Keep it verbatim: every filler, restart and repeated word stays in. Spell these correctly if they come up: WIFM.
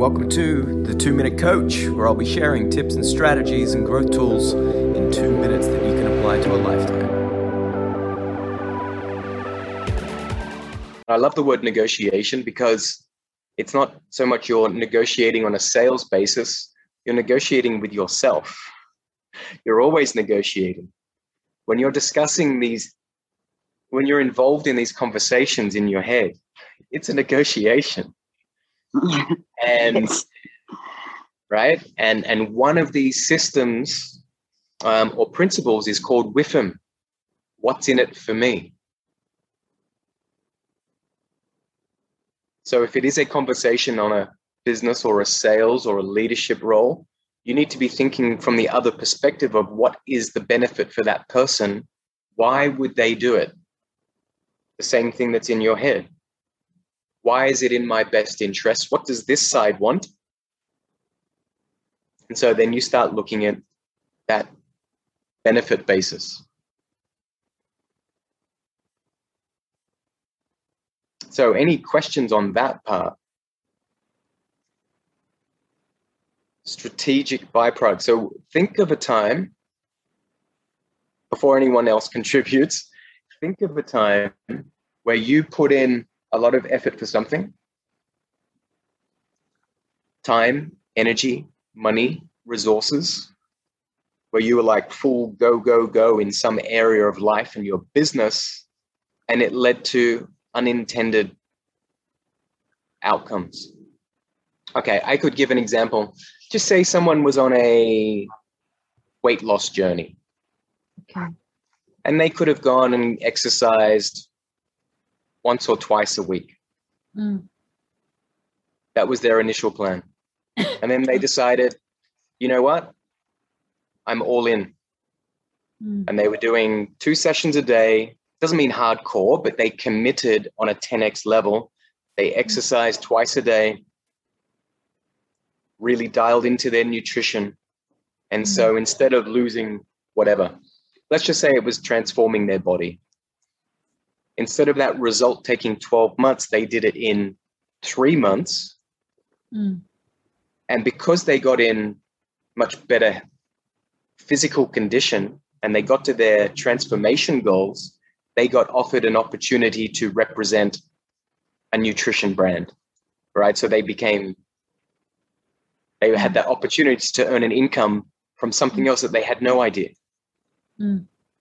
welcome to The Two-Minute Coach, where I'll be sharing tips and strategies and growth tools in two minutes that you can apply to a lifetime. I love the word negotiation because it's not so much you're negotiating on a sales basis, you're negotiating with yourself. You're always negotiating. When you're discussing these, when you're involved in these conversations in your head, it's a negotiation. and right and and one of these systems um, or principles is called W I F M. What's in it for me? So if it is a conversation on a business or a sales or a leadership role, you need to be thinking from the other perspective of what is the benefit for that person. Why would they do it? The same thing that's in your head. Why is it in my best interest? What does this side want? And so then you start looking at that benefit basis. So any questions on that part? Strategic byproduct. So think of a time, before anyone else contributes, think of a time where you put in a lot of effort for something, time, energy, money, resources, where you were like full go, go, go in some area of life and your business, and it led to unintended outcomes. Okay, I could give an example. Just say someone was on a weight loss journey. Okay. And they could have gone and exercised once or twice a week. Mm. That was their initial plan. And then they decided, you know what? I'm all in. Mm. And they were doing two sessions a day. Doesn't mean hardcore, but they committed on a ten x level. They exercised mm. twice a day, really dialed into their nutrition. And mm. so instead of losing whatever, let's just say it was transforming their body. Instead of that result taking twelve months, they did it in three months. Mm. And because they got in much better physical condition and they got to their transformation goals, they got offered an opportunity to represent a nutrition brand, right? So they became, they had that opportunity to earn an income from something else that they had no idea. Mm.